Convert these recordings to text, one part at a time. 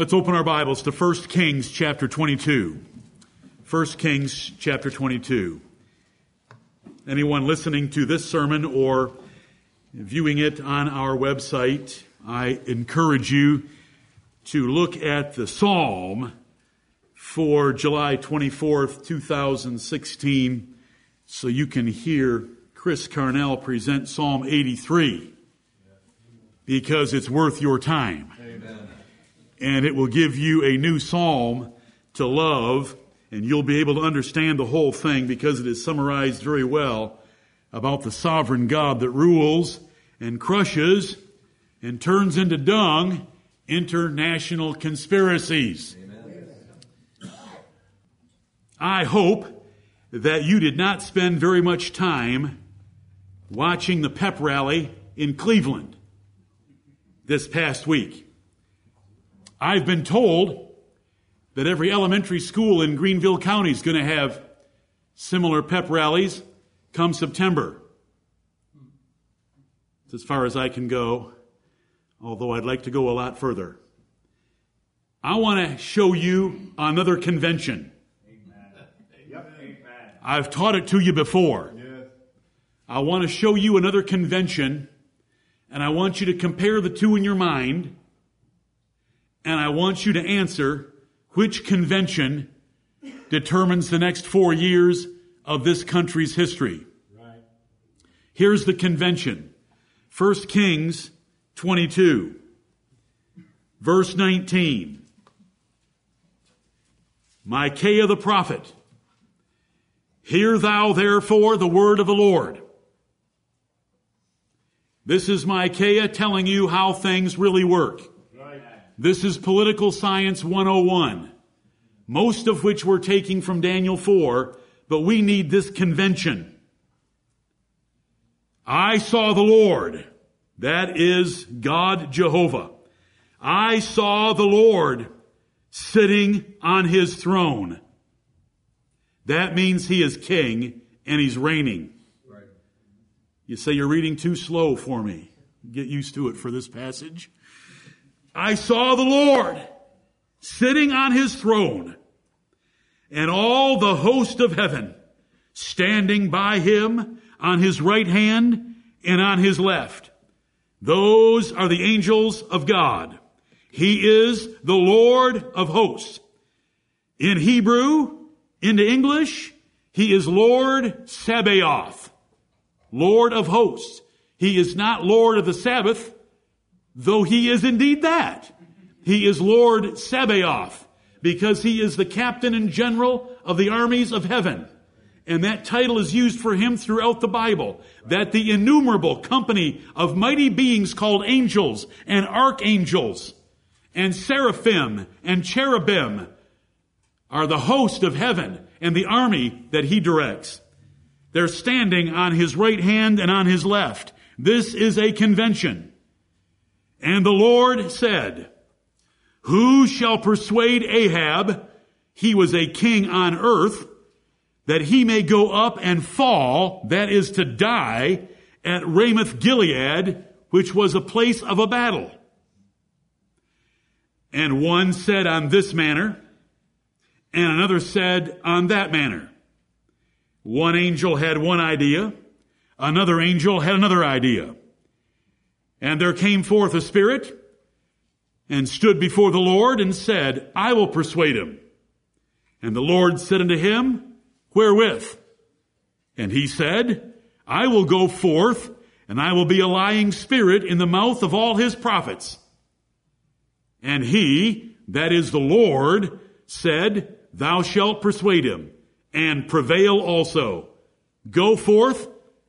Let's open our Bibles to 1 Kings chapter 22. 1 Kings chapter 22. Anyone listening to this sermon or viewing it on our website, I encourage you to look at the psalm for July 24th, 2016, so you can hear Chris Carnell present Psalm 83, because it's worth your time. Amen. And it will give you a new psalm to love, and you'll be able to understand the whole thing because it is summarized very well about the sovereign God that rules and crushes and turns into dung international conspiracies. Amen. I hope that you did not spend very much time watching the pep rally in Cleveland this past week. I've been told that every elementary school in Greenville County is going to have similar pep rallies come September. It's as far as I can go, although I'd like to go a lot further. I want to show you another convention. Amen. I've taught it to you before. Yes. I want to show you another convention, and I want you to compare the two in your mind, and I want you to answer which convention determines the next 4 years of this country's history. Right. Here's the convention. 1 Kings 22, verse 19. Micaiah the prophet, hear thou therefore the word of the Lord. This is Micaiah telling you how things really work. This is political science 101, most of which we're taking from Daniel 4, but we need this convention. I saw the Lord, that is God Jehovah. I saw the Lord sitting on his throne. That means he is king and he's reigning. Right. You say you're reading too slow for me. Get used to it for this passage. I saw the Lord sitting on his throne, and all the host of heaven standing by him on his right hand and on his left. Those are the angels of God. He is the Lord of hosts. In Hebrew, into English, he is Lord Sabaoth, Lord of hosts. He is not Lord of the Sabbath, though he is indeed that. He is Lord Sabaoth, because he is the captain and general of the armies of heaven. And that title is used for him throughout the Bible, that the innumerable company of mighty beings called angels and archangels and seraphim and cherubim are the host of heaven and the army that he directs. They're standing on his right hand and on his left. This is a convention. And the Lord said, who shall persuade Ahab, he was a king on earth, that he may go up and fall, that is to die, at Ramoth-Gilead, which was a place of a battle. And one said on this manner, and another said on that manner. One angel had one idea, another angel had another idea. And there came forth a spirit, and stood before the Lord, and said, I will persuade him. And the Lord said unto him, wherewith? And he said, I will go forth, and I will be a lying spirit in the mouth of all his prophets. And he, that is the Lord, said, thou shalt persuade him, and prevail also. Go forth,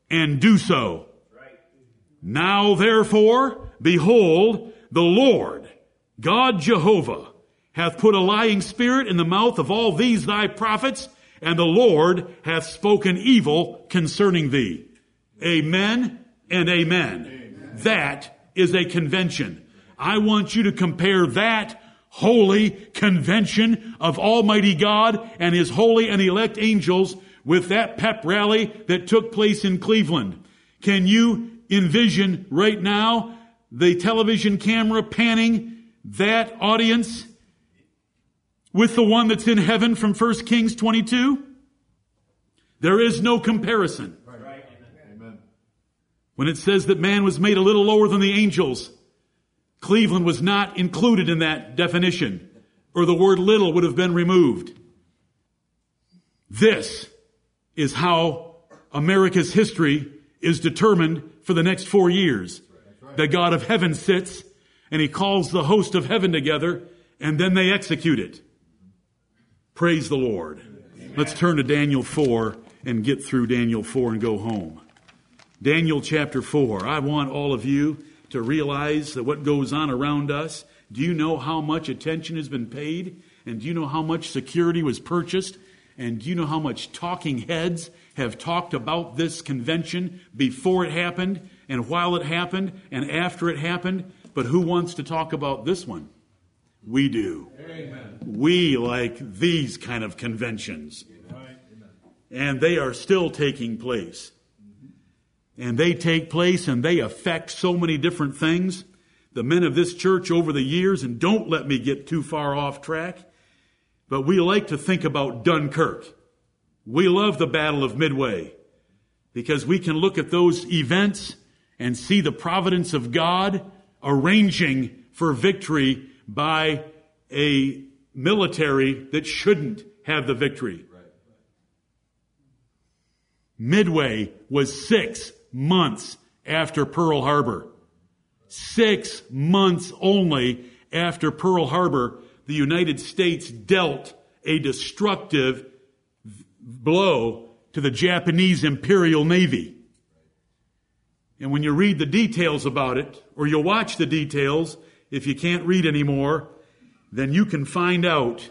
and do so. Now therefore, behold, the Lord, God Jehovah, hath put a lying spirit in the mouth of all these thy prophets, and the Lord hath spoken evil concerning thee. Amen and amen. Amen. That is a convention. I want you to compare that holy convention of Almighty God and his holy and elect angels with that pep rally that took place in Cleveland. Can you envision right now the television camera panning that audience with the one that's in heaven from 1 Kings 22? There is no comparison. Right. Amen. When it says that man was made a little lower than the angels, Cleveland was not included in that definition, or the word little would have been removed. This is how America's history is determined for the next 4 years. The God of heaven sits and he calls the host of heaven together, and then they execute it. Praise the Lord. Amen. Let's turn to Daniel 4 and get through Daniel 4 and go home. Daniel chapter 4. I want all of you to realize that what goes on around us, do you know how much attention has been paid? And do you know how much security was purchased? And do you know how much talking heads have talked about this convention before it happened, and while it happened, and after it happened? But who wants to talk about this one? We do. Amen. We like these kind of conventions. Amen. And they are still taking place. And they take place and they affect so many different things. The men of this church over the years, and don't let me get too far off track, but we like to think about Dunkirk. We love the Battle of Midway because we can look at those events and see the providence of God arranging for victory by a military that shouldn't have the victory. Midway was 6 months after Pearl Harbor. 6 months only after Pearl Harbor, the United States dealt a destructive blow to the Japanese Imperial Navy. And when you read the details about it, or you watch the details, if you can't read anymore, then you can find out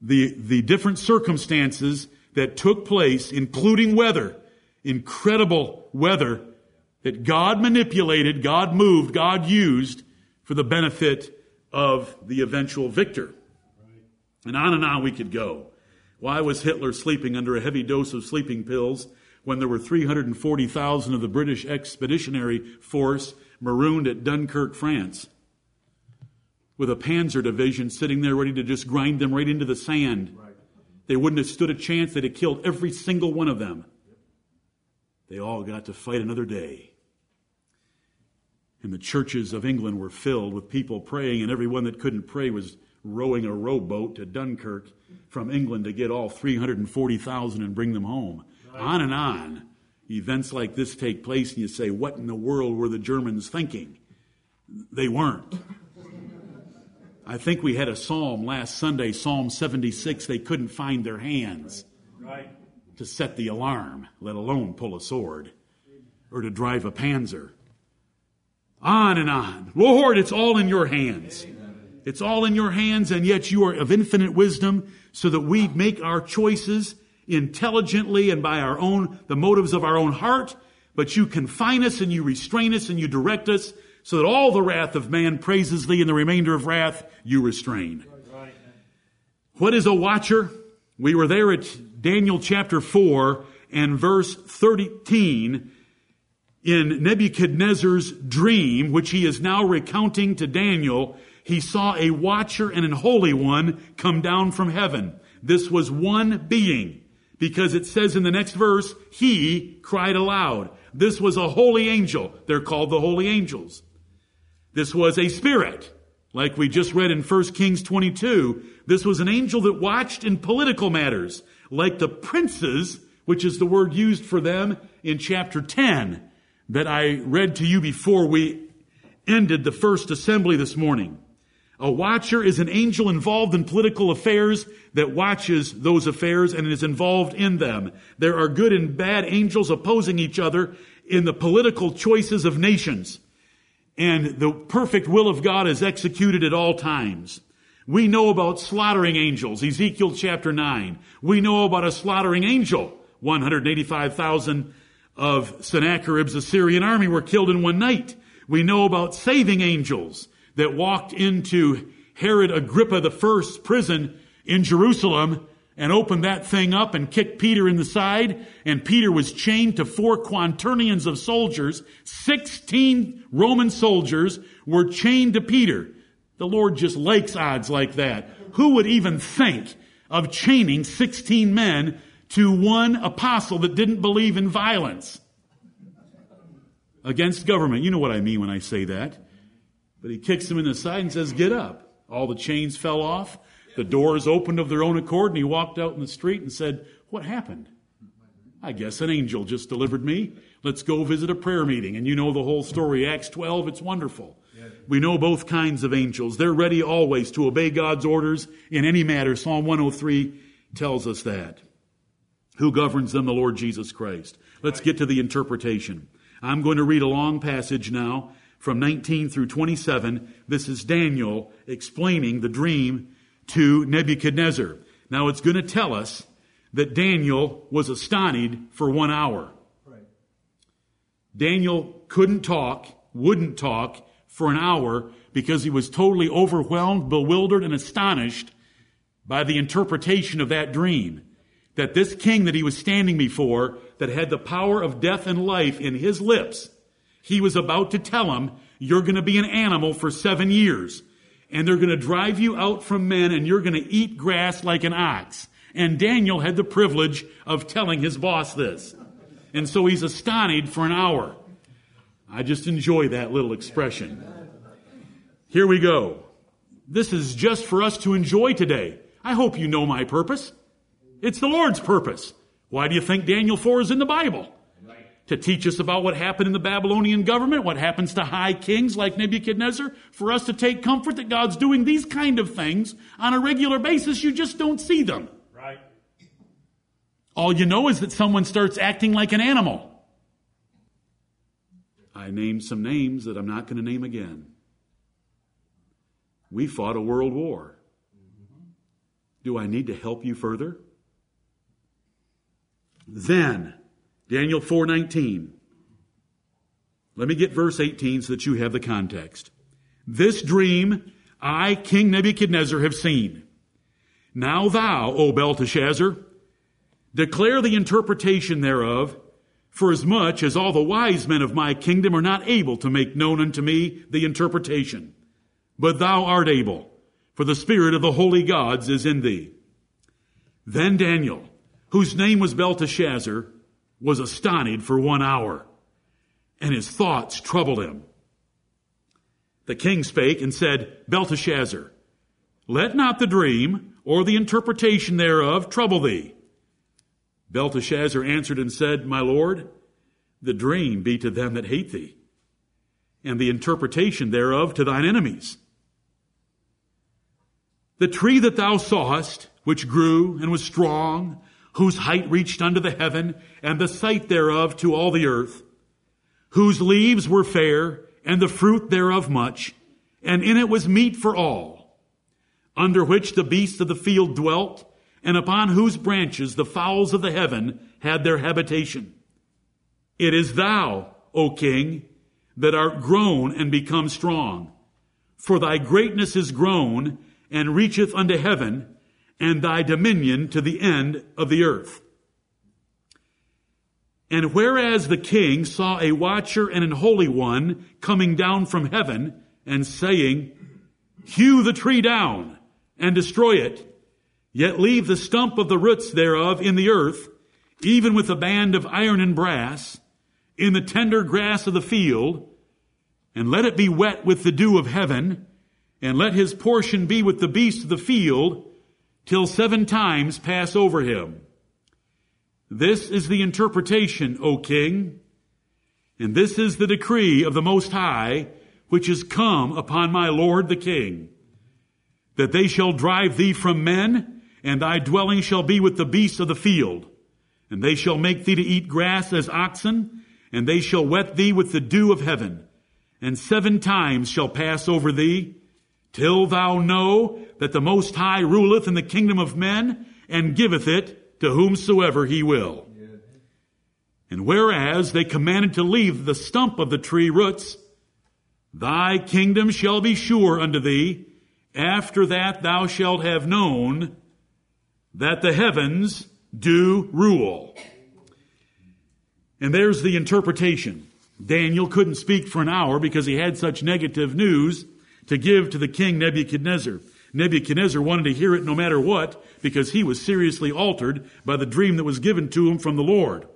the different circumstances that took place, including weather, incredible weather that God manipulated, God moved, God used for the benefit of the eventual victor. And on we could go. Why was Hitler sleeping under a heavy dose of sleeping pills when there were 340,000 of the British Expeditionary Force marooned at Dunkirk, France, with a panzer division sitting there ready to just grind them right into the sand? They wouldn't have stood a chance. They'd have killed every single one of them. They all got to fight another day. And the churches of England were filled with people praying, and everyone that couldn't pray was rowing a rowboat to Dunkirk from England to get all 340,000 and bring them home. Right. On and on. Events like this take place, and you say, what in the world were the Germans thinking? They weren't. I think we had a psalm last Sunday, Psalm 76, they couldn't find their hands to set the alarm, let alone pull a sword or to drive a panzer. On and on. Lord, it's all in your hands. Amen. It's all in your hands, and yet you are of infinite wisdom so that we make our choices intelligently and by our own, the motives of our own heart, but you confine us and you restrain us and you direct us so that all the wrath of man praises thee, and the remainder of wrath you restrain. Right. What is a watcher? We were there at Daniel chapter 4 and verse 13 in Nebuchadnezzar's dream, which he is now recounting to Daniel. He saw a watcher and an holy one come down from heaven. This was one being, because it says in the next verse, he cried aloud. This was a holy angel. They're called the holy angels. This was a spirit, like we just read in 1 Kings 22. This was an angel that watched in political matters, like the princes, which is the word used for them in chapter 10, that I read to you before we ended the first assembly this morning. A watcher is an angel involved in political affairs that watches those affairs and is involved in them. There are good and bad angels opposing each other in the political choices of nations. And the perfect will of God is executed at all times. We know about slaughtering angels, Ezekiel chapter 9. We know about a slaughtering angel. 185,000 of Sennacherib's Assyrian army were killed in one night. We know about saving angels that walked into Herod Agrippa II's prison in Jerusalem and opened that thing up and kicked Peter in the side. And Peter was chained to 4 quaternions of soldiers. 16 Roman soldiers were chained to Peter. The Lord just likes odds like that. Who would even think of chaining 16 men to one apostle that didn't believe in violence against government? You know what I mean when I say that. But he kicks him in the side and says, get up. All the chains fell off. The doors opened of their own accord, and he walked out in the street and said, what happened? I guess an angel just delivered me. Let's go visit a prayer meeting. And you know the whole story. Acts 12, it's wonderful. We know both kinds of angels. They're ready always to obey God's orders in any matter. Psalm 103 tells us that. Who governs them? The Lord Jesus Christ. Let's get to the interpretation. I'm going to read a long passage now from 19 through 27. This is Daniel explaining the dream to Nebuchadnezzar. Now it's going to tell us that Daniel was astonished for 1 hour. Right. Daniel couldn't talk, wouldn't talk for an hour because he was totally overwhelmed, bewildered, and astonished by the interpretation of that dream. That this king that he was standing before, that had the power of death and life in his lips, he was about to tell him, you're going to be an animal for 7 years, and they're going to drive you out from men, and you're going to eat grass like an ox. And Daniel had the privilege of telling his boss this. And so he's astonished for an hour. I just enjoy that little expression. Here we go. This is just for us to enjoy today. I hope you know my purpose. It's the Lord's purpose. Why do you think Daniel 4 is in the Bible? Right. To teach us about what happened in the Babylonian government, what happens to high kings like Nebuchadnezzar, for us to take comfort that God's doing these kind of things on a regular basis. You just don't see them. All you know is that someone starts acting like an animal. I named some names that I'm not going to name again. We fought a world war. Do I need to help you further? Then, Daniel 4:19. Let me get verse 18 so that you have the context. This dream I, King Nebuchadnezzar, have seen. Now thou, O Belteshazzar, declare the interpretation thereof, for as much as all the wise men of my kingdom are not able to make known unto me the interpretation. But thou art able, for the spirit of the holy gods is in thee. Then Daniel, whose name was Belteshazzar, was astonished for 1 hour, and his thoughts troubled him. The king spake and said, Belteshazzar, let not the dream or the interpretation thereof trouble thee. Belteshazzar answered and said, My Lord, the dream be to them that hate thee, and the interpretation thereof to thine enemies. The tree that thou sawest, which grew and was strong, whose height reached unto the heaven, and the sight thereof to all the earth, whose leaves were fair, and the fruit thereof much, and in it was meat for all, under which the beasts of the field dwelt, and upon whose branches the fowls of the heaven had their habitation. It is thou, O king, that art grown and become strong, for thy greatness is grown and reacheth unto heaven, and thy dominion to the end of the earth. And whereas the king saw a watcher and an holy one coming down from heaven, and saying, Hew the tree down, and destroy it, yet leave the stump of the roots thereof in the earth, even with a band of iron and brass, in the tender grass of the field, and let it be wet with the dew of heaven, and let his portion be with the beasts of the field, till 7 times pass over him. This is the interpretation, O king, and this is the decree of the Most High, which is come upon my Lord the king, that they shall drive thee from men, and thy dwelling shall be with the beasts of the field. And they shall make thee to eat grass as oxen, and they shall wet thee with the dew of heaven. And 7 times shall pass over thee, till thou know that the Most High ruleth in the kingdom of men, and giveth it to whomsoever he will. Yeah. And whereas they commanded to leave the stump of the tree roots, thy kingdom shall be sure unto thee, after that thou shalt have known that the heavens do rule. And there's the interpretation. Daniel couldn't speak for an hour because he had such negative news. to give to the king Nebuchadnezzar. Nebuchadnezzar wanted to hear it no matter what, because he was seriously altered by the dream that was given to him from the Lord.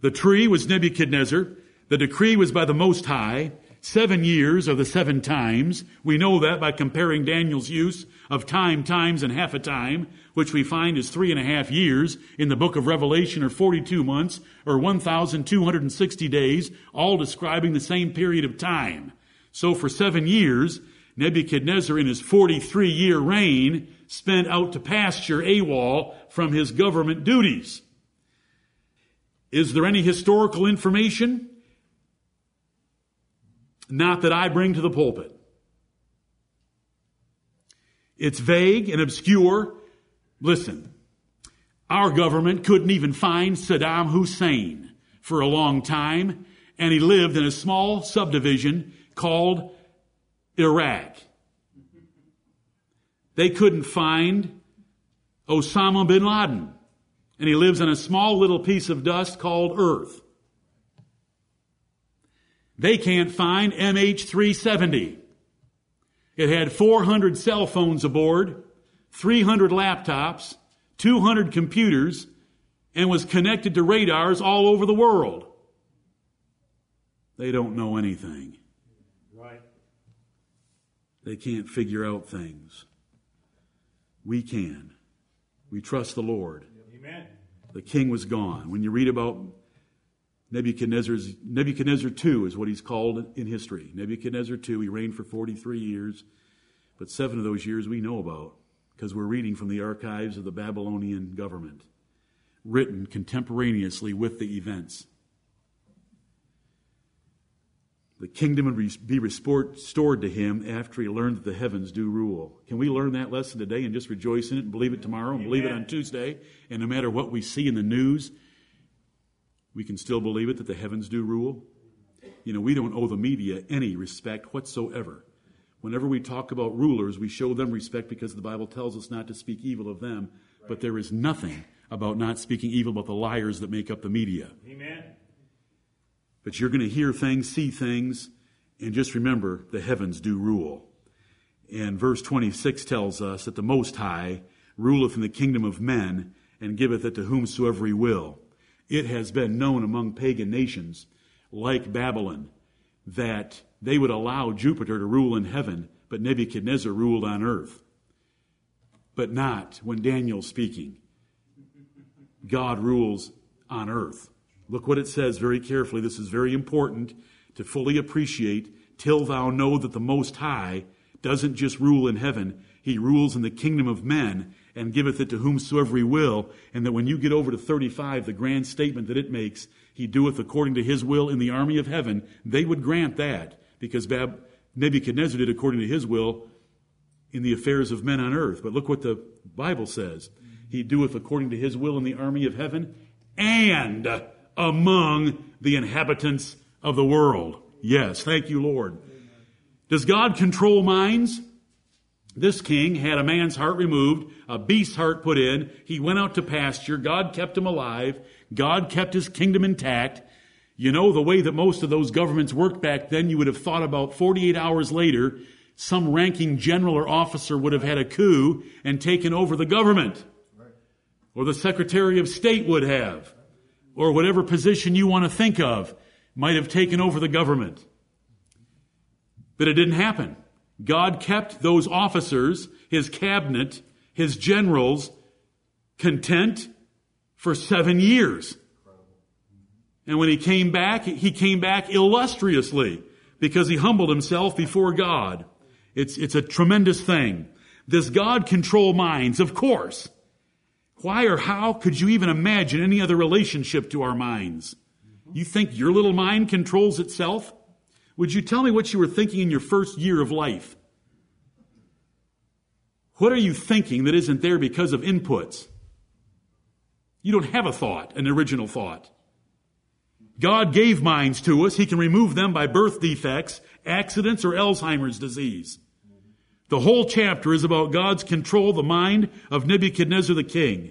The tree was Nebuchadnezzar. The decree was by the Most High. 7 years are the 7 times. We know that by comparing Daniel's use of time, times, and half a time, which we find is 3.5 years in the book of Revelation, or 42 months, or 1,260 days, all describing the same period of time. So for 7 years, Nebuchadnezzar, in his 43-year reign, spent out to pasture AWOL from his government duties. Is there any historical information? Not that I bring to the pulpit. It's vague and obscure. Listen, our government couldn't even find Saddam Hussein for a long time, and he lived in a small subdivision called Iraq. They couldn't find Osama bin Laden, and he lives in a small little piece of dust called Earth. They can't find MH370. It had 400 cell phones aboard, 300 laptops, 200 computers, and was connected to radars all over the world. They don't know anything. Right. They can't figure out things. We can. We trust the Lord. Amen. The king was gone. When you read about Nebuchadnezzar II is what he's called in history. Nebuchadnezzar II, he reigned for 43 years, but 7 of those years we know about because we're reading from the archives of the Babylonian government, written contemporaneously with the events. The kingdom would be restored to him after he learned that the heavens do rule. Can we learn that lesson today and just rejoice in it and believe it tomorrow and believe it on Tuesday? And no matter what we see in the news, we can still believe it, that the heavens do rule. You know, we don't owe the media any respect whatsoever. Whenever we talk about rulers, we show them respect because the Bible tells us not to speak evil of them. Right. But there is nothing about not speaking evil about the liars that make up the media. Amen. But you're going to hear things, see things, and just remember, the heavens do rule. And verse 26 tells us that the Most High ruleth in the kingdom of men and giveth it to whomsoever he will. It has been known among pagan nations like Babylon that they would allow Jupiter to rule in heaven, but Nebuchadnezzar ruled on earth. But not when Daniel's speaking. God rules on earth. Look what it says very carefully. This is very important to fully appreciate. Till thou know that the Most High doesn't just rule in heaven. He rules in the kingdom of men and giveth it to whomsoever he will, and that when you get over to 35, the grand statement that it makes, he doeth according to his will in the army of heaven, they would grant that, because Nebuchadnezzar did according to his will in the affairs of men on earth. But look what the Bible says. He doeth according to his will in the army of heaven and among the inhabitants of the world. Yes, thank you, Lord. Does God control minds? This king had a man's heart removed, a beast's heart put in. He went out to pasture. God kept him alive. God kept his kingdom intact. You know, the way that most of those governments worked back then, you would have thought about 48 hours later, some ranking general or officer would have had a coup and taken over the government. Or the Secretary of State would have. Or whatever position you want to think of might have taken over the government. But it didn't happen. God kept those officers, his cabinet, his generals, content for 7 years. And when he came back illustriously because he humbled himself before God. It's a tremendous thing. Does God control minds? Of course. Why or how could you even imagine any other relationship to our minds? You think your little mind controls itself? Would you tell me what you were thinking in your first year of life? What are you thinking that isn't there because of inputs? You don't have a thought, an original thought. God gave minds to us. He can remove them by birth defects, accidents, or Alzheimer's disease. The whole chapter is about God's control of the mind of Nebuchadnezzar the king.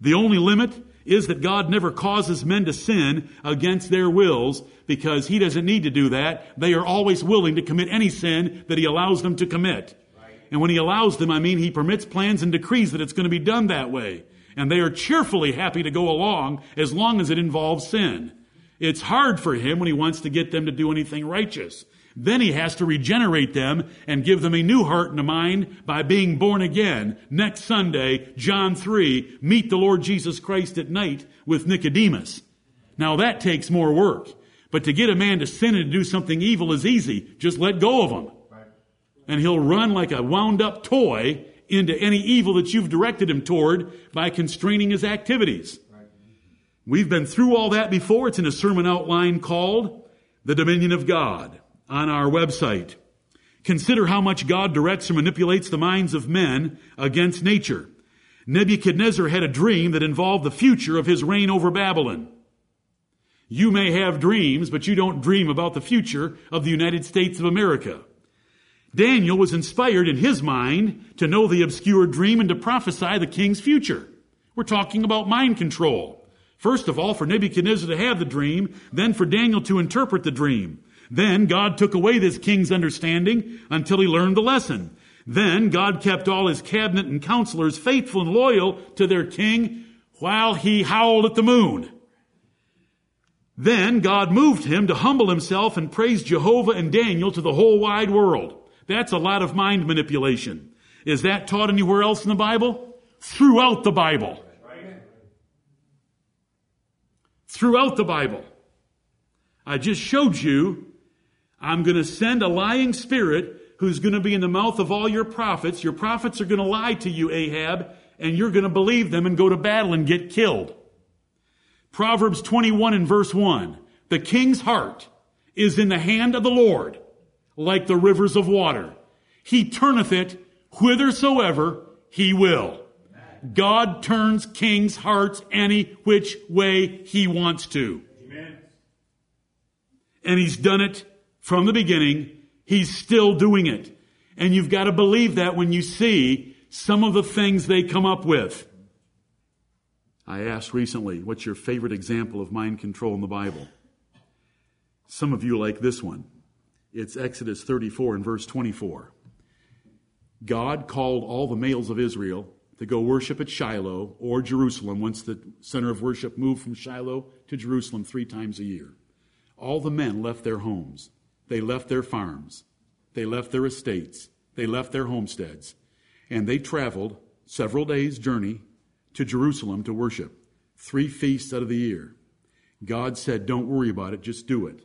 The only limit is that God never causes men to sin against their wills, because He doesn't need to do that. They are always willing to commit any sin that He allows them to commit. Right. And when He allows them, I mean He permits plans and decrees that it's going to be done that way. And they are cheerfully happy to go along as long as it involves sin. It's hard for Him when He wants to get them to do anything righteous. Then He has to regenerate them and give them a new heart and a mind by being born again. Next Sunday, John 3, meet the Lord Jesus Christ at night with Nicodemus. Now that takes more work. But to get a man to sin and to do something evil is easy. Just let go of him. And he'll run like a wound-up toy into any evil that you've directed him toward by constraining his activities. We've been through all that before. It's in a sermon outline called The Dominion of God on our website. Consider how much God directs and manipulates the minds of men against nature. Nebuchadnezzar had a dream that involved the future of his reign over Babylon. You may have dreams, but you don't dream about the future of the United States of America. Daniel was inspired in his mind to know the obscure dream and to prophesy the king's future. We're talking about mind control. First of all, for Nebuchadnezzar to have the dream, then for Daniel to interpret the dream. Then God took away this king's understanding until he learned the lesson. Then God kept all his cabinet and counselors faithful and loyal to their king while he howled at the moon. Then God moved him to humble himself and praise Jehovah and Daniel to the whole wide world. That's a lot of mind manipulation. Is that taught anywhere else in the Bible? Throughout the Bible. Throughout the Bible. I just showed you I'm going to send a lying spirit who's going to be in the mouth of all your prophets. Your prophets are going to lie to you, Ahab, and you're going to believe them and go to battle and get killed. Proverbs 21 and verse 1. The king's heart is in the hand of the Lord, like the rivers of water. He turneth it whithersoever he will. God turns kings' hearts any which way he wants to. Amen. And he's done it from the beginning, he's still doing it. And you've got to believe that when you see some of the things they come up with. I asked recently, what's your favorite example of mind control in the Bible? Some of you like this one. It's Exodus 34 and verse 24. God called all the males of Israel to go worship at Shiloh or Jerusalem once the center of worship moved from Shiloh to Jerusalem 3 times a year. All the men left their homes. They left their farms. They left their estates. They left their homesteads. And they traveled several days' journey to Jerusalem to worship. 3 feasts out of the year. God said, don't worry about it. Just do it.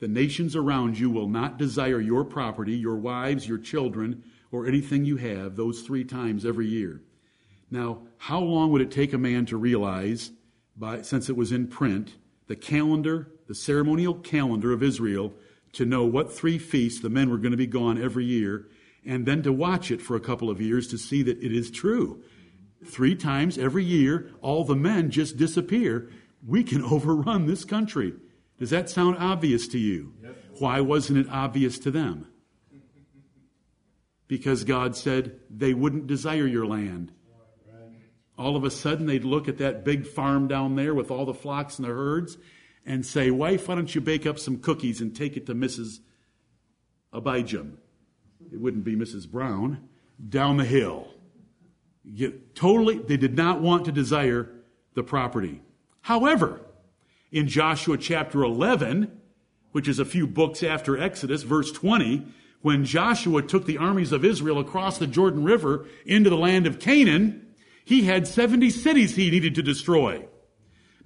The nations around you will not desire your property, your wives, your children, or anything you have those 3 times every year. Now, how long would it take a man to realize, since it was in print, the calendar, the ceremonial calendar of Israel, to know what 3 feasts the men were going to be gone every year, and then to watch it for a couple of years to see that it is true. 3 times every year, all the men just disappear. We can overrun this country. Does that sound obvious to you? Yes. Why wasn't it obvious to them? Because God said they wouldn't desire your land. All of a sudden, they'd look at that big farm down there with all the flocks and the herds and say, wife, why don't you bake up some cookies and take it to Mrs. Abijam? It wouldn't be Mrs. Brown. Down the hill. They did not want to desire the property. However, in Joshua chapter 11, which is a few books after Exodus, verse 20, when Joshua took the armies of Israel across the Jordan River into the land of Canaan, he had 70 cities he needed to destroy.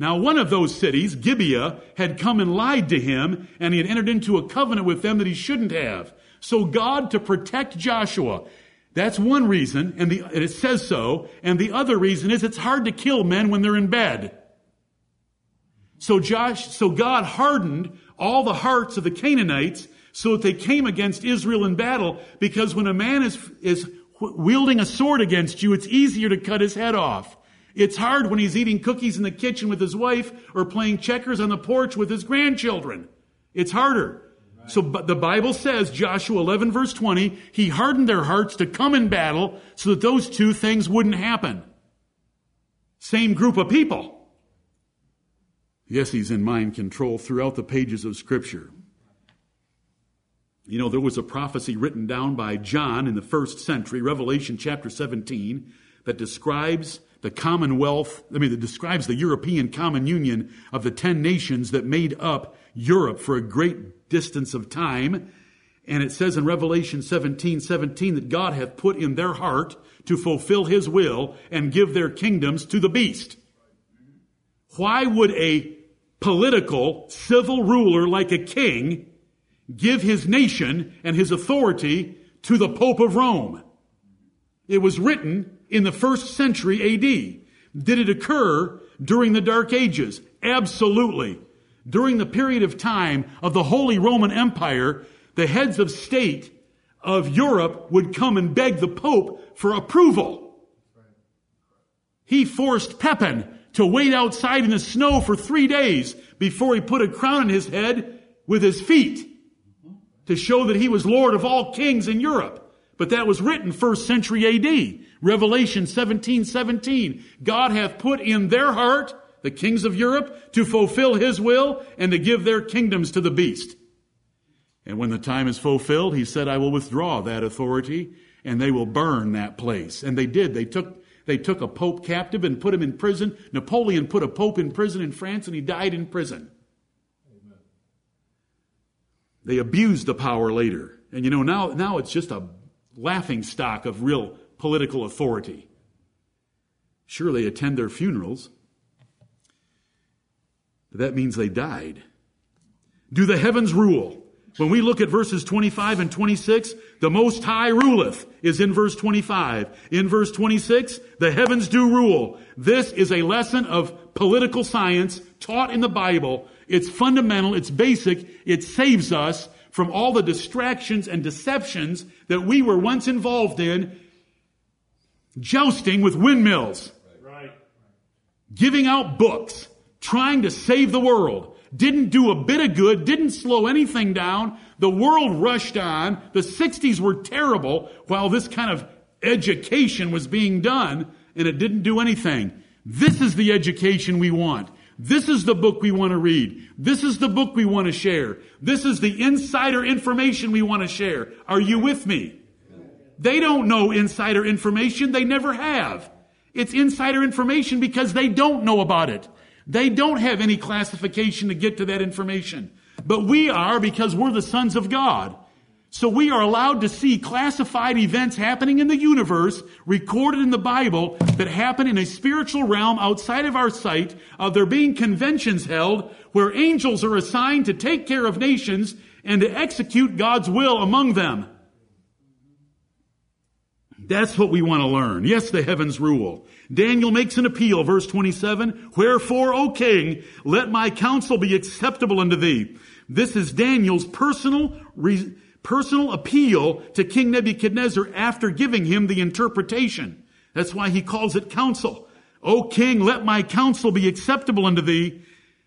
Now, one of those cities, Gibeah, had come and lied to him, and he had entered into a covenant with them that he shouldn't have. So God, to protect Joshua, that's one reason, and it says so, and the other reason is it's hard to kill men when they're in bed. So God hardened all the hearts of the Canaanites so that they came against Israel in battle, because when a man is wielding a sword against you, it's easier to cut his head off. It's hard when he's eating cookies in the kitchen with his wife or playing checkers on the porch with his grandchildren. It's harder. Right. So the Bible says, Joshua 11 verse 20, he hardened their hearts to come in battle so that those two things wouldn't happen. Same group of people. Yes, he's in mind control throughout the pages of Scripture. You know, there was a prophecy written down by John in the first century, Revelation chapter 17, that describes the Commonwealth, that describes the European common union of the 10 nations that made up Europe for a great distance of time. And it says in Revelation 17:17 that God hath put in their heart to fulfill his will and give their kingdoms to the beast. Why would a political, civil ruler like a king give his nation and his authority to the Pope of Rome? It was written in the first century A.D. Did it occur during the Dark Ages? Absolutely. During the period of time of the Holy Roman Empire, the heads of state of Europe would come and beg the Pope for approval. He forced Pepin to wait outside in the snow for 3 days before he put a crown on his head with his feet, to show that he was Lord of all kings in Europe. But that was written 1st century A.D. Revelation 17:17. God hath put in their heart, the kings of Europe, to fulfill his will and to give their kingdoms to the beast. And when the time is fulfilled, he said, I will withdraw that authority and they will burn that place. And they did. They took a pope captive and put him in prison. Napoleon put a pope in prison in France and he died in prison. They abused the power later. And you know, now it's just a laughing stock of real political authority. Sure, they attend their funerals, but that means they died. Do the heavens rule? When we look at verses 25 and 26, the Most High ruleth is in verse 25. In verse 26, the heavens do rule. This is a lesson of political science taught in the Bible. It's fundamental, it's basic, it saves us from all the distractions and deceptions that we were once involved in, jousting with windmills, right. Giving out books, trying to save the world. Didn't do a bit of good, didn't slow anything down. The world rushed on. The 60s were terrible while this kind of education was being done, and it didn't do anything. This is the education we want. This is the book we want to read. This is the book we want to share. This is the insider information we want to share. Are you with me? They don't know insider information. They never have. It's insider information because they don't know about it. They don't have any classification to get to that information. But we are, because we're the sons of God. So we are allowed to see classified events happening in the universe, recorded in the Bible, that happen in a spiritual realm outside of our sight, of there being conventions held where angels are assigned to take care of nations and to execute God's will among them. That's what we want to learn. Yes, the heavens rule. Daniel makes an appeal, verse 27, wherefore, O king, let my counsel be acceptable unto thee. This is Daniel's personal appeal to King Nebuchadnezzar after giving him the interpretation. That's why he calls it counsel. O king, let my counsel be acceptable unto thee,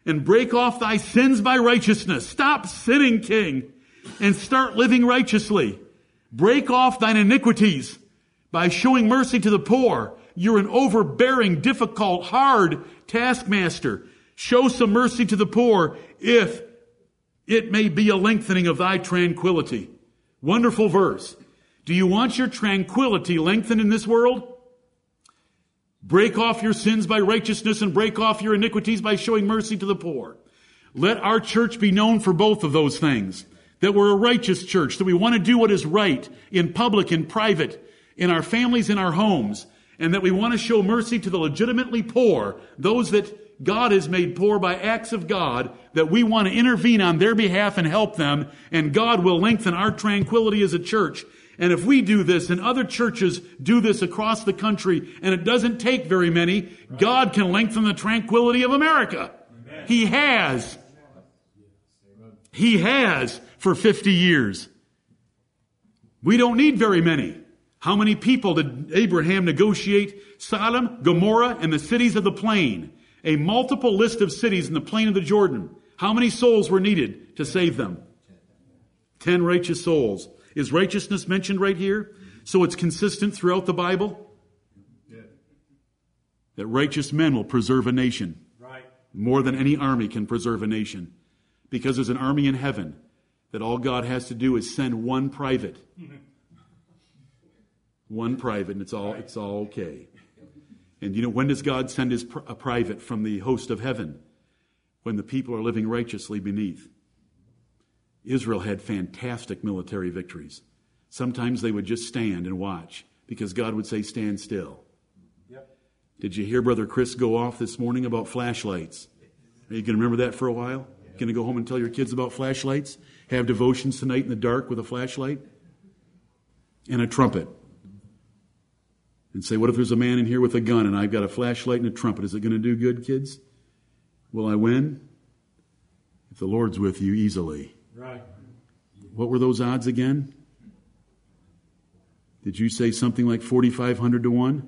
and break off thy sins by righteousness. Stop sinning, king, and start living righteously. Break off thine iniquities by showing mercy to the poor. You're an overbearing, difficult, hard taskmaster. Show some mercy to the poor, if it may be a lengthening of thy tranquility. Wonderful verse. Do you want your tranquility lengthened in this world? Break off your sins by righteousness and break off your iniquities by showing mercy to the poor. Let our church be known for both of those things. That we're a righteous church, that we want to do what is right in public, in private, in our families, in our homes, and that we want to show mercy to the legitimately poor, those that God has made poor by acts of God, that we want to intervene on their behalf and help them, and God will lengthen our tranquility as a church. And if we do this, and other churches do this across the country, and it doesn't take very many, right, God can lengthen the tranquility of America. Amen. He has. Amen. He has for 50 years. We don't need very many. How many people did Abraham negotiate Sodom, Gomorrah, and the cities of the plain? A multiple list of cities in the plain of the Jordan. How many souls were needed to save them? 10 righteous souls. Is righteousness mentioned right here? So it's consistent throughout the Bible? That righteous men will preserve a nation. Right. more than any army can preserve a nation, because there's an army in heaven that all God has to do is send one private. One private, and it's all okay. And you know, when does God send a private from the host of heaven? When the people are living righteously beneath. Israel had fantastic military victories. Sometimes they would just stand and watch, because God would say, stand still. Yep. Did you hear Brother Chris go off this morning about flashlights? Are you going to remember that for a while? Yep. Going to go home and tell your kids about flashlights? Have devotions tonight in the dark with a flashlight? And a trumpet. And say, what if there's a man in here with a gun and I've got a flashlight and a trumpet? Is it going to do good, kids? Will I win? If the Lord's with you, easily. Right. What were those odds again? Did you say something like 4,500 to 1?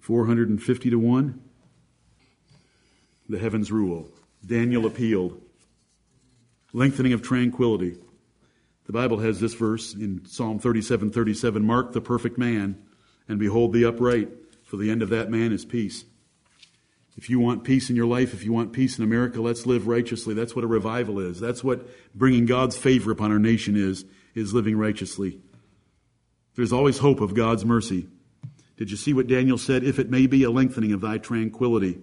450 to 1? The heavens rule. Daniel appealed. Lengthening of tranquility. The Bible has this verse in Psalm 37:37. Mark the perfect man, and behold the upright, for the end of that man is peace. If you want peace in your life, if you want peace in America, let's live righteously. That's what a revival is. That's what bringing God's favor upon our nation is living righteously. There's always hope of God's mercy. Did you see what Daniel said? If it may be a lengthening of thy tranquility.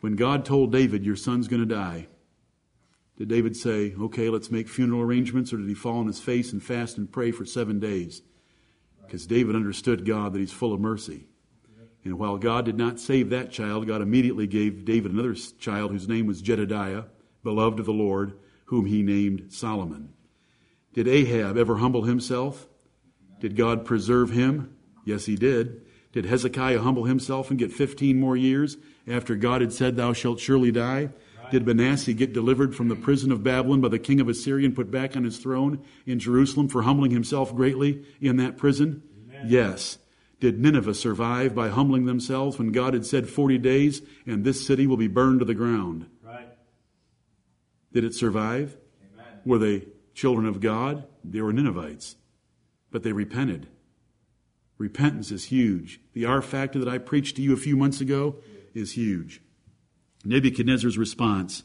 When God told David, your son's going to die, did David say, okay, let's make funeral arrangements, or did he fall on his face and fast and pray for 7 days? Because David understood God, that he's full of mercy. And while God did not save that child, God immediately gave David another child whose name was Jedediah, beloved of the Lord, whom he named Solomon. Did Ahab ever humble himself? Did God preserve him? Yes, he did. Did Hezekiah humble himself and get 15 more years after God had said, thou shalt surely die? Did Manasseh get delivered from the prison of Babylon by the king of Assyria and put back on his throne in Jerusalem for humbling himself greatly in that prison? Amen. Yes. Did Nineveh survive by humbling themselves when God had said 40 days and this city will be burned to the ground? Right. Did it survive? Amen. Were they children of God? They were Ninevites, but they repented. Repentance is huge. The R factor that I preached to you a few months ago is huge. Nebuchadnezzar's response.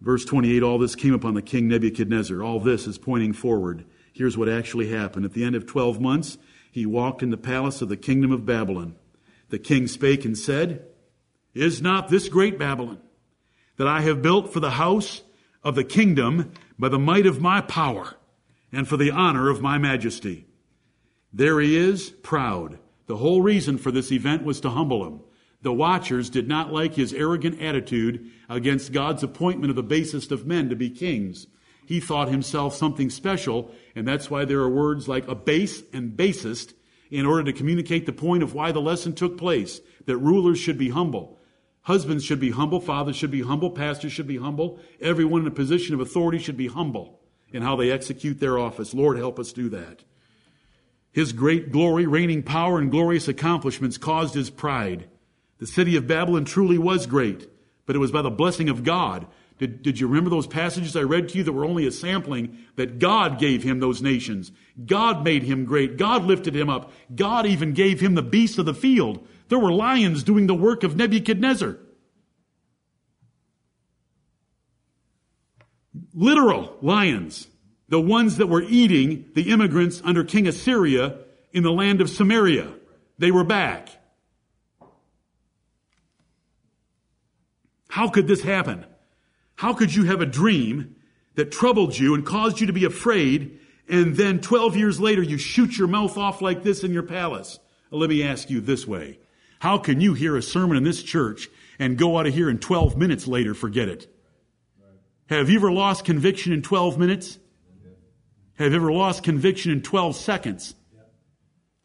Verse 28, all this came upon the king Nebuchadnezzar. All this is pointing forward. Here's what actually happened. At the end of 12 months, he walked in the palace of the kingdom of Babylon. The king spake and said, is not this great Babylon that I have built for the house of the kingdom by the might of my power and for the honor of my majesty? There he is, proud. The whole reason for this event was to humble him. The watchers did not like his arrogant attitude against God's appointment of the basest of men to be kings. He thought himself something special, and that's why there are words like abase and basest in order to communicate the point of why the lesson took place, that rulers should be humble. Husbands should be humble, fathers should be humble, pastors should be humble. Everyone in a position of authority should be humble in how they execute their office. Lord, help us do that. His great glory, reigning power, and glorious accomplishments caused his pride. The city of Babylon truly was great, but it was by the blessing of God. Did you remember those passages I read to you that were only a sampling, that God gave him those nations? God made him great. God lifted him up. God even gave him the beasts of the field. There were lions doing the work of Nebuchadnezzar. Literal lions. The ones that were eating the immigrants under King Assyria in the land of Samaria. They were back. How could this happen? How could you have a dream that troubled you and caused you to be afraid, and then 12 years later you shoot your mouth off like this in your palace? Well, let me ask you this way. How can you hear a sermon in this church and go out of here and 12 minutes later forget it? Have you ever lost conviction in 12 minutes? Have you ever lost conviction in 12 seconds?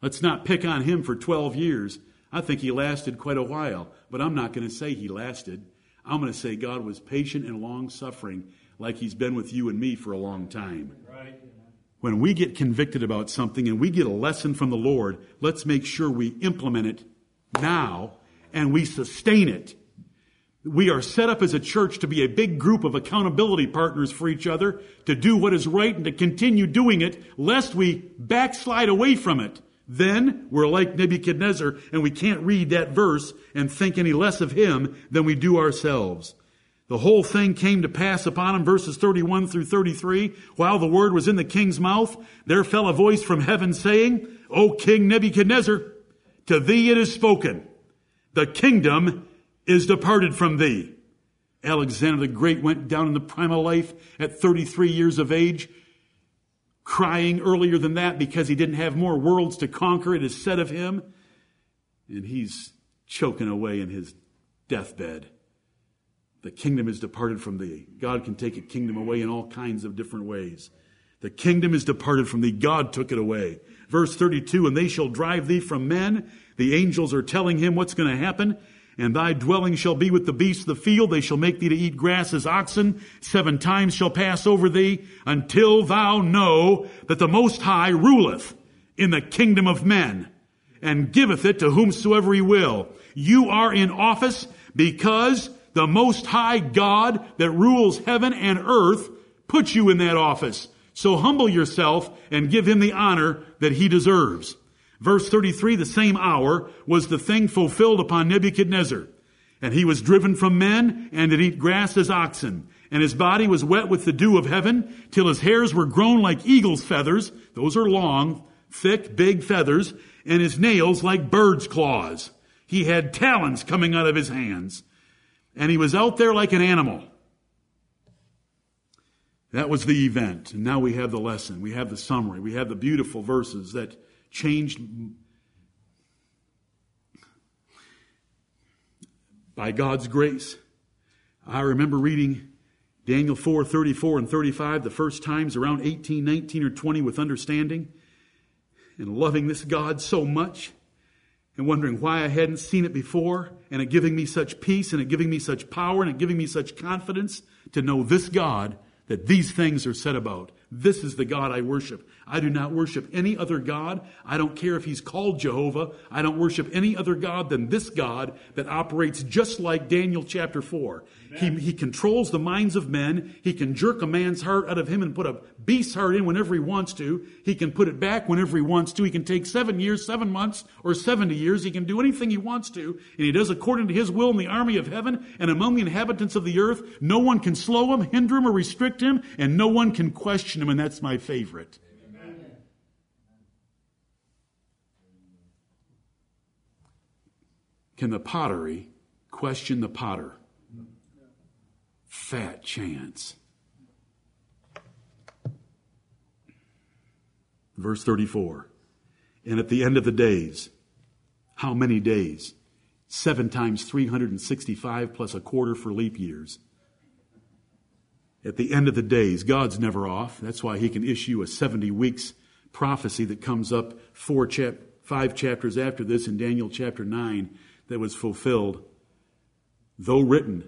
Let's not pick on him for 12 years. I think he lasted quite a while, but I'm not going to say he lasted. I'm going to say God was patient and long-suffering, like he's been with you and me for a long time. Right. When we get convicted about something and we get a lesson from the Lord, let's make sure we implement it now and we sustain it. We are set up as a church to be a big group of accountability partners for each other, to do what is right and to continue doing it, lest we backslide away from it. Then we're like Nebuchadnezzar, and we can't read that verse and think any less of him than we do ourselves. The whole thing came to pass upon him, verses 31 through 33. While the word was in the king's mouth, there fell a voice from heaven saying, O King Nebuchadnezzar, to thee it is spoken. The kingdom is departed from thee. Alexander the Great went down in the prime of life at 33 years of age, crying earlier than that because he didn't have more worlds to conquer, it is said of him. And he's choking away in his deathbed. The kingdom is departed from thee. God can take a kingdom away in all kinds of different ways. The kingdom is departed from thee. God took it away. Verse 32, and they shall drive thee from men. The angels are telling him what's going to happen. And thy dwelling shall be with the beasts of the field. They shall make thee to eat grass as oxen. 7 times shall pass over thee until thou know that the Most High ruleth in the kingdom of men and giveth it to whomsoever he will. You are in office because the Most High God that rules heaven and earth puts you in that office. So humble yourself and give him the honor that he deserves. Verse 33, the same hour was the thing fulfilled upon Nebuchadnezzar. And he was driven from men and did eat grass as oxen. And his body was wet with the dew of heaven till his hairs were grown like eagle's feathers. Those are long, thick, big feathers. And his nails like bird's claws. He had talons coming out of his hands. And he was out there like an animal. That was the event. And now we have the lesson. We have the summary. We have the beautiful verses that changed by God's grace. I remember reading Daniel 4, 34 and 35 the first times around 18, 19 or 20 with understanding and loving this God so much and wondering why I hadn't seen it before, and it giving me such peace and it giving me such power and it giving me such confidence to know this God that these things are said about. This is the God I worship. I do not worship any other God. I don't care if he's called Jehovah. I don't worship any other God than this God that operates just like Daniel chapter 4. He controls the minds of men. He can jerk a man's heart out of him and put a beast's heart in whenever he wants to. He can put it back whenever he wants to. He can take 7 years, 7 months, or 70 years. He can do anything he wants to. And he does according to his will in the army of heaven and among the inhabitants of the earth. No one can slow him, hinder him, or restrict him, and no one can question him, and that's my favorite. Can the pottery question the potter? Fat chance. Verse 34. And at the end of the days, how many days? 7 times 365 plus a quarter for leap years. At the end of the days, God's never off. That's why he can issue a 70 weeks prophecy that comes up 5 chapters after this in Daniel chapter 9. That was fulfilled, though written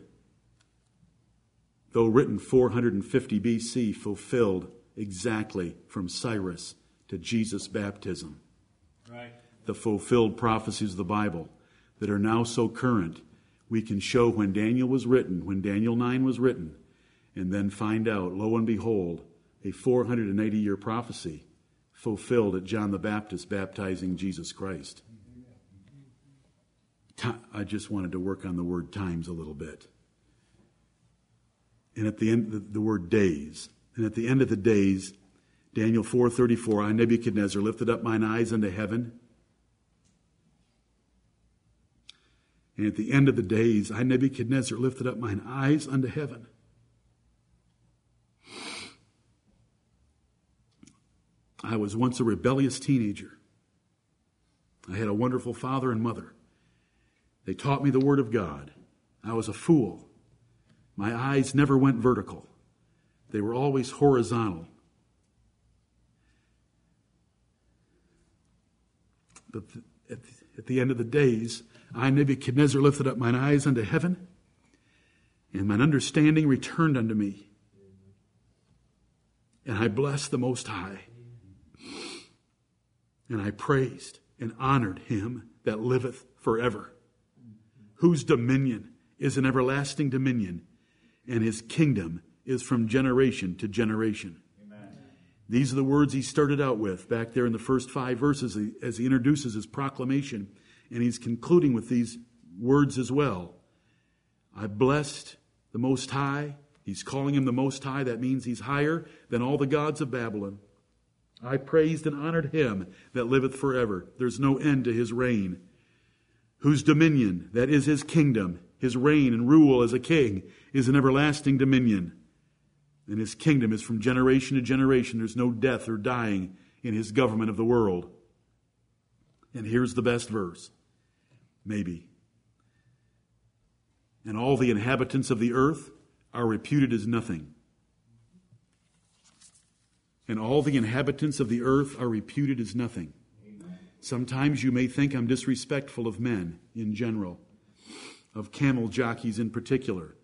450 BC, fulfilled exactly from Cyrus to Jesus' baptism. Right. The fulfilled prophecies of the Bible that are now so current, we can show when Daniel was written, when Daniel 9 was written, and then find out, lo and behold, a 480-year prophecy fulfilled at John the Baptist baptizing Jesus Christ. I just wanted to work on the word times a little bit. And at the end, the word days. And at the end of the days, Daniel 4:34, I, Nebuchadnezzar, lifted up mine eyes unto heaven. And at the end of the days, I, Nebuchadnezzar, lifted up mine eyes unto heaven. I was once a rebellious teenager. I had a wonderful father and mother. They taught me the Word of God. I was a fool. My eyes never went vertical. They were always horizontal. But at the end of the days, I, Nebuchadnezzar, lifted up mine eyes unto heaven, and mine understanding returned unto me. And I blessed the Most High. And I praised and honored him that liveth forever, whose dominion is an everlasting dominion, and his kingdom is from generation to generation. Amen. These are the words he started out with back there in the first 5 verses as he introduces his proclamation. And he's concluding with these words as well. I blessed the Most High. He's calling him the Most High. That means he's higher than all the gods of Babylon. I praised and honored him that liveth forever. There's no end to his reign. Whose dominion, that is his kingdom, his reign and rule as a king, is an everlasting dominion. And his kingdom is from generation to generation. There's no death or dying in his government of the world. And here's the best verse, maybe. And all the inhabitants of the earth are reputed as nothing. And all the inhabitants of the earth are reputed as nothing. Amen. Sometimes you may think I'm disrespectful of men in general, of camel jockeys in particular.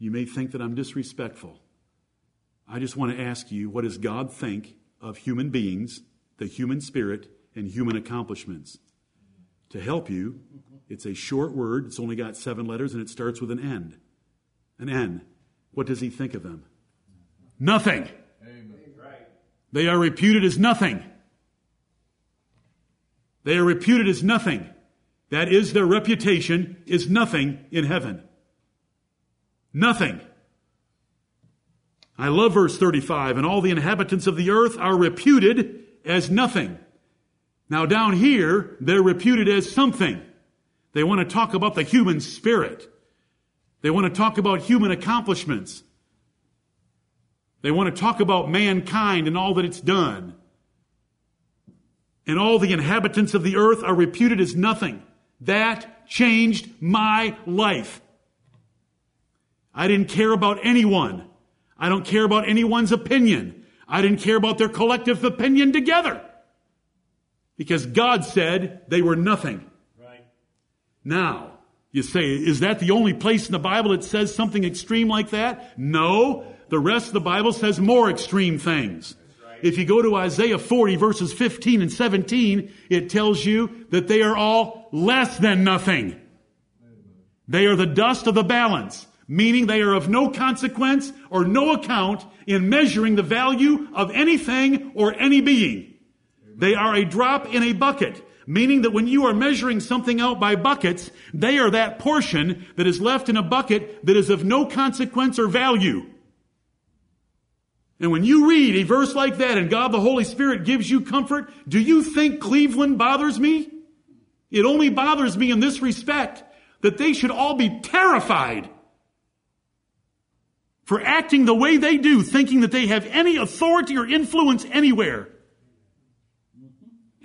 You may think that I'm disrespectful. I just want to ask you, what does God think of human beings, the human spirit, and human accomplishments? To help you, it's a short word. It's only got 7 letters, and it starts with an N. An N. What does he think of them? Nothing. Amen. They are reputed as nothing. They are reputed as nothing. That is, their reputation is nothing in heaven. Nothing. I love verse 35. And all the inhabitants of the earth are reputed as nothing. Now down here, they're reputed as something. They want to talk about the human spirit. They want to talk about human accomplishments. They want to talk about mankind and all that it's done. And all the inhabitants of the earth are reputed as nothing. That changed my life. I didn't care about anyone. I don't care about anyone's opinion. I didn't care about their collective opinion together. Because God said they were nothing. Right. Now, you say, is that the only place in the Bible that says something extreme like that? No. The rest of the Bible says more extreme things. Right. If you go to Isaiah 40 verses 15 and 17, it tells you that they are all less than nothing. They are the dust of the balance, meaning they are of no consequence or no account in measuring the value of anything or any being. Amen. They are a drop in a bucket, meaning that when you are measuring something out by buckets, they are that portion that is left in a bucket that is of no consequence or value. And when you read a verse like that and God the Holy Spirit gives you comfort, do you think Cleveland bothers me? It only bothers me in this respect, that they should all be terrified for acting the way they do, thinking that they have any authority or influence anywhere.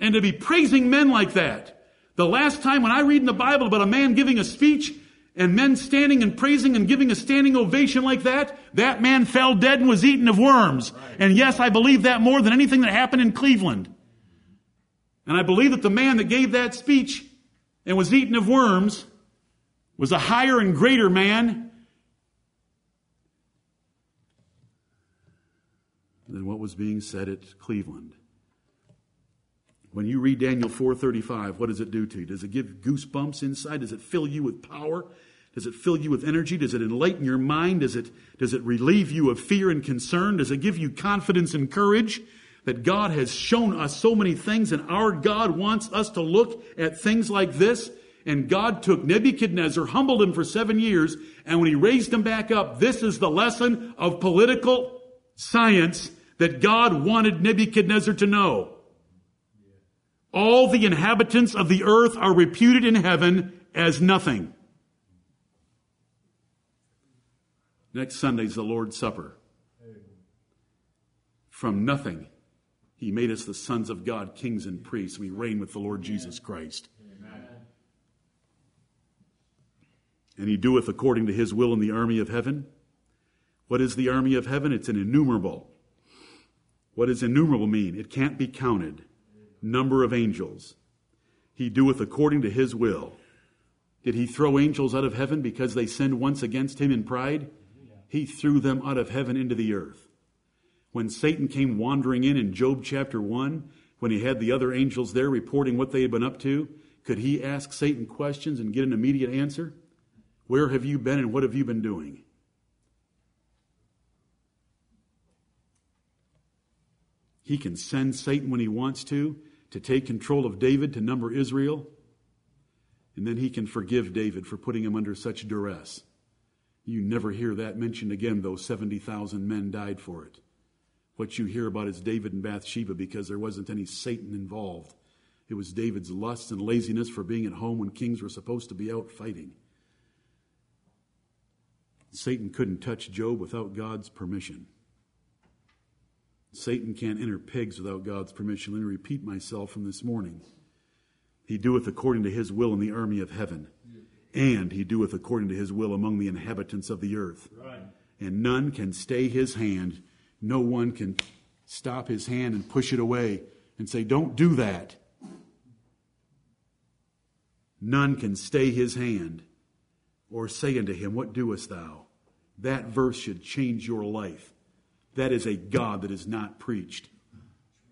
And to be praising men like that. The last time when I read in the Bible about a man giving a speech and men standing and praising and giving a standing ovation like that, that man fell dead and was eaten of worms. Right. And yes, I believe that more than anything that happened in Cleveland. And I believe that the man that gave that speech and was eaten of worms was a higher and greater man than what was being said at Cleveland. When you read Daniel 4:35, what does it do to you? Does it give goosebumps inside? Does it fill you with power? Does it fill you with energy? Does it enlighten your mind? Does it relieve you of fear and concern? Does it give you confidence and courage that God has shown us so many things, and our God wants us to look at things like this? And God took Nebuchadnezzar, humbled him for 7 years, and when he raised him back up, this is the lesson of political science that God wanted Nebuchadnezzar to know. All the inhabitants of the earth are reputed in heaven as nothing. Next Sunday's the Lord's Supper. From nothing, he made us the sons of God, kings and priests. We reign with the Lord Jesus Christ. Amen. And he doeth according to his will in the army of heaven. What is the army of heaven? It's an innumerable. What does innumerable mean? It can't be counted. Number of angels. He doeth according to his will. Did he throw angels out of heaven because they sinned once against him in pride? He threw them out of heaven into the earth. When Satan came wandering in Job chapter 1, when he had the other angels there reporting what they had been up to, could he ask Satan questions and get an immediate answer? Where have you been and what have you been doing? He can send Satan when he wants to take control of David, to number Israel. And then he can forgive David for putting him under such duress. You never hear that mentioned again, though 70,000 men died for it. What you hear about is David and Bathsheba, because there wasn't any Satan involved. It was David's lust and laziness for being at home when kings were supposed to be out fighting. Satan couldn't touch Job without God's permission. Satan can't enter pigs without God's permission. Let me repeat myself from this morning. He doeth according to his will in the army of heaven, and he doeth according to his will among the inhabitants of the earth. Right. And none can stay his hand. No one can stop his hand and push it away and say, don't do that. None can stay his hand or say unto him, what doest thou? That verse should change your life. That is a God that is not preached.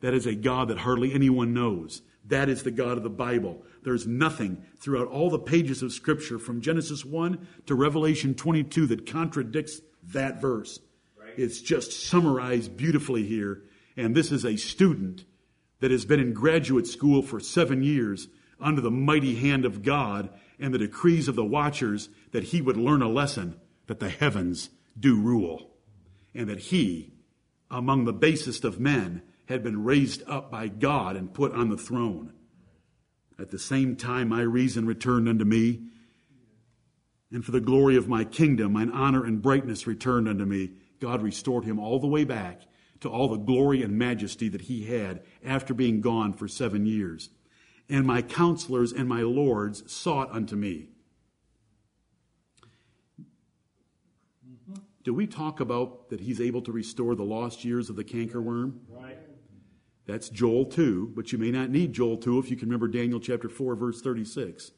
That is a God that hardly anyone knows. That is the God of the Bible. There's nothing throughout all the pages of Scripture from Genesis 1 to Revelation 22 that contradicts that verse. Right. It's just summarized beautifully here. And this is a student that has been in graduate school for 7 years under the mighty hand of God and the decrees of the watchers, that he would learn a lesson that the heavens do rule. And that he, among the basest of men, had been raised up by God and put on the throne. At the same time, my reason returned unto me, and for the glory of my kingdom, mine honor and brightness returned unto me. God restored him all the way back to all the glory and majesty that he had after being gone for 7 years. And my counselors and my lords sought unto me. Do we talk about that he's able to restore the lost years of the cankerworm? Right. That's Joel 2, but you may not need Joel 2 if you can remember Daniel chapter 4, verse 36.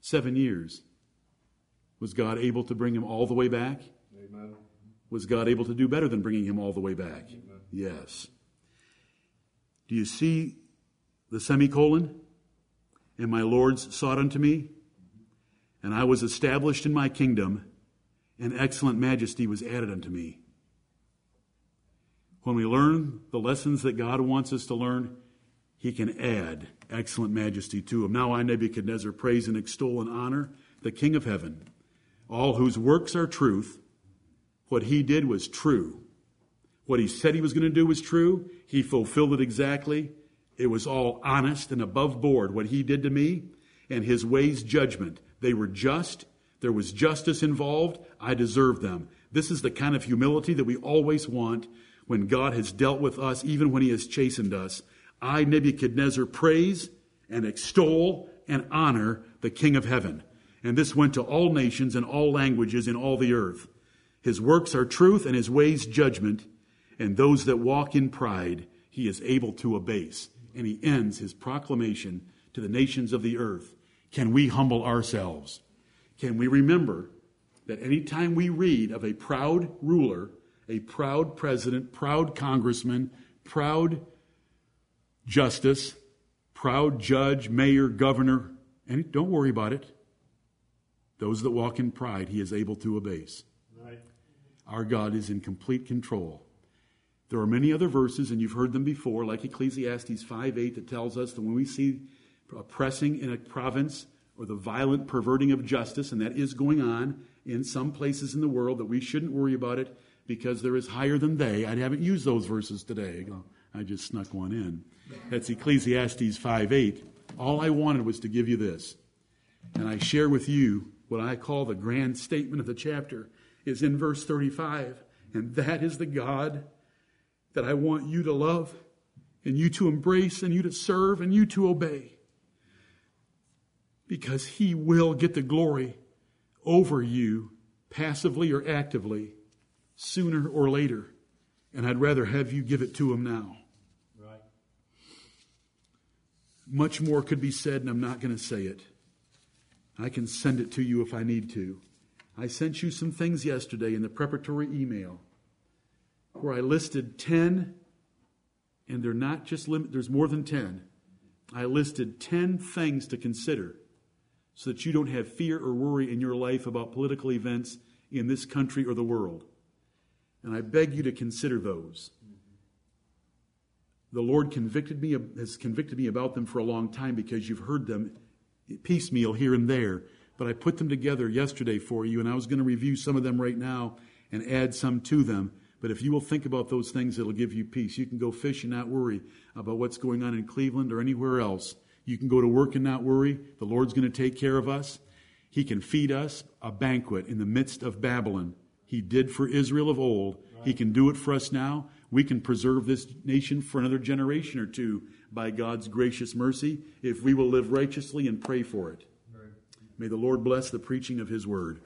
7 years. Was God able to bring him all the way back? Amen. Was God able to do better than bringing him all the way back? Amen. Yes. Do you see the semicolon? And my lords sought unto me, and I was established in my kingdom, and excellent majesty was added unto me. When we learn the lessons that God wants us to learn, he can add excellent majesty to them. Now I, Nebuchadnezzar, praise and extol and honor the King of heaven, all whose works are truth. What he did was true. What he said he was going to do was true. He fulfilled it exactly. It was all honest and above board, what he did to me, and his ways judgment. They were just. There was justice involved. I deserved them. This is the kind of humility that we always want when God has dealt with us, even when he has chastened us. I, Nebuchadnezzar, praise and extol and honor the King of heaven. And this went to all nations and all languages in all the earth. His works are truth and his ways judgment. And those that walk in pride, he is able to abase. And he ends his proclamation to the nations of the earth. Can we humble ourselves? Can we remember that any time we read of a proud ruler, a proud president, proud congressman, proud justice, proud judge, mayor, governor, and don't worry about it. Those that walk in pride, he is able to abase. Right. Our God is in complete control. There are many other verses, and you've heard them before, like Ecclesiastes 5:8, that tells us that when we see oppressing in a province, or the violent perverting of justice, and that is going on in some places in the world, that we shouldn't worry about it because there is higher than they. I haven't used those verses today. I just snuck one in. That's Ecclesiastes 5:8. All I wanted was to give you this. And I share with you what I call the grand statement of the chapter is in verse 35. And that is the God that I want you to love and you to embrace and you to serve and you to obey. Because he will get the glory over you, passively or actively, sooner or later. And I'd rather have you give it to him now. Right. Much more could be said, and I'm not going to say it. I can send it to you if I need to. I sent you some things yesterday in the preparatory email where I listed 10, and they're not just limited, there's more than 10. I listed 10 things to consider, so that you don't have fear or worry in your life about political events in this country or the world. And I beg you to consider those. The Lord has convicted me about them for a long time because you've heard them piecemeal here and there. But I put them together yesterday for you, and I was going to review some of them right now and add some to them. But if you will think about those things, it'll give you peace. You can go fish and not worry about what's going on in Cleveland or anywhere else. You can go to work and not worry. The Lord's going to take care of us. He can feed us a banquet in the midst of Babylon. He did for Israel of old. He can do it for us now. We can preserve this nation for another generation or two by God's gracious mercy if we will live righteously and pray for it. May the Lord bless the preaching of His word.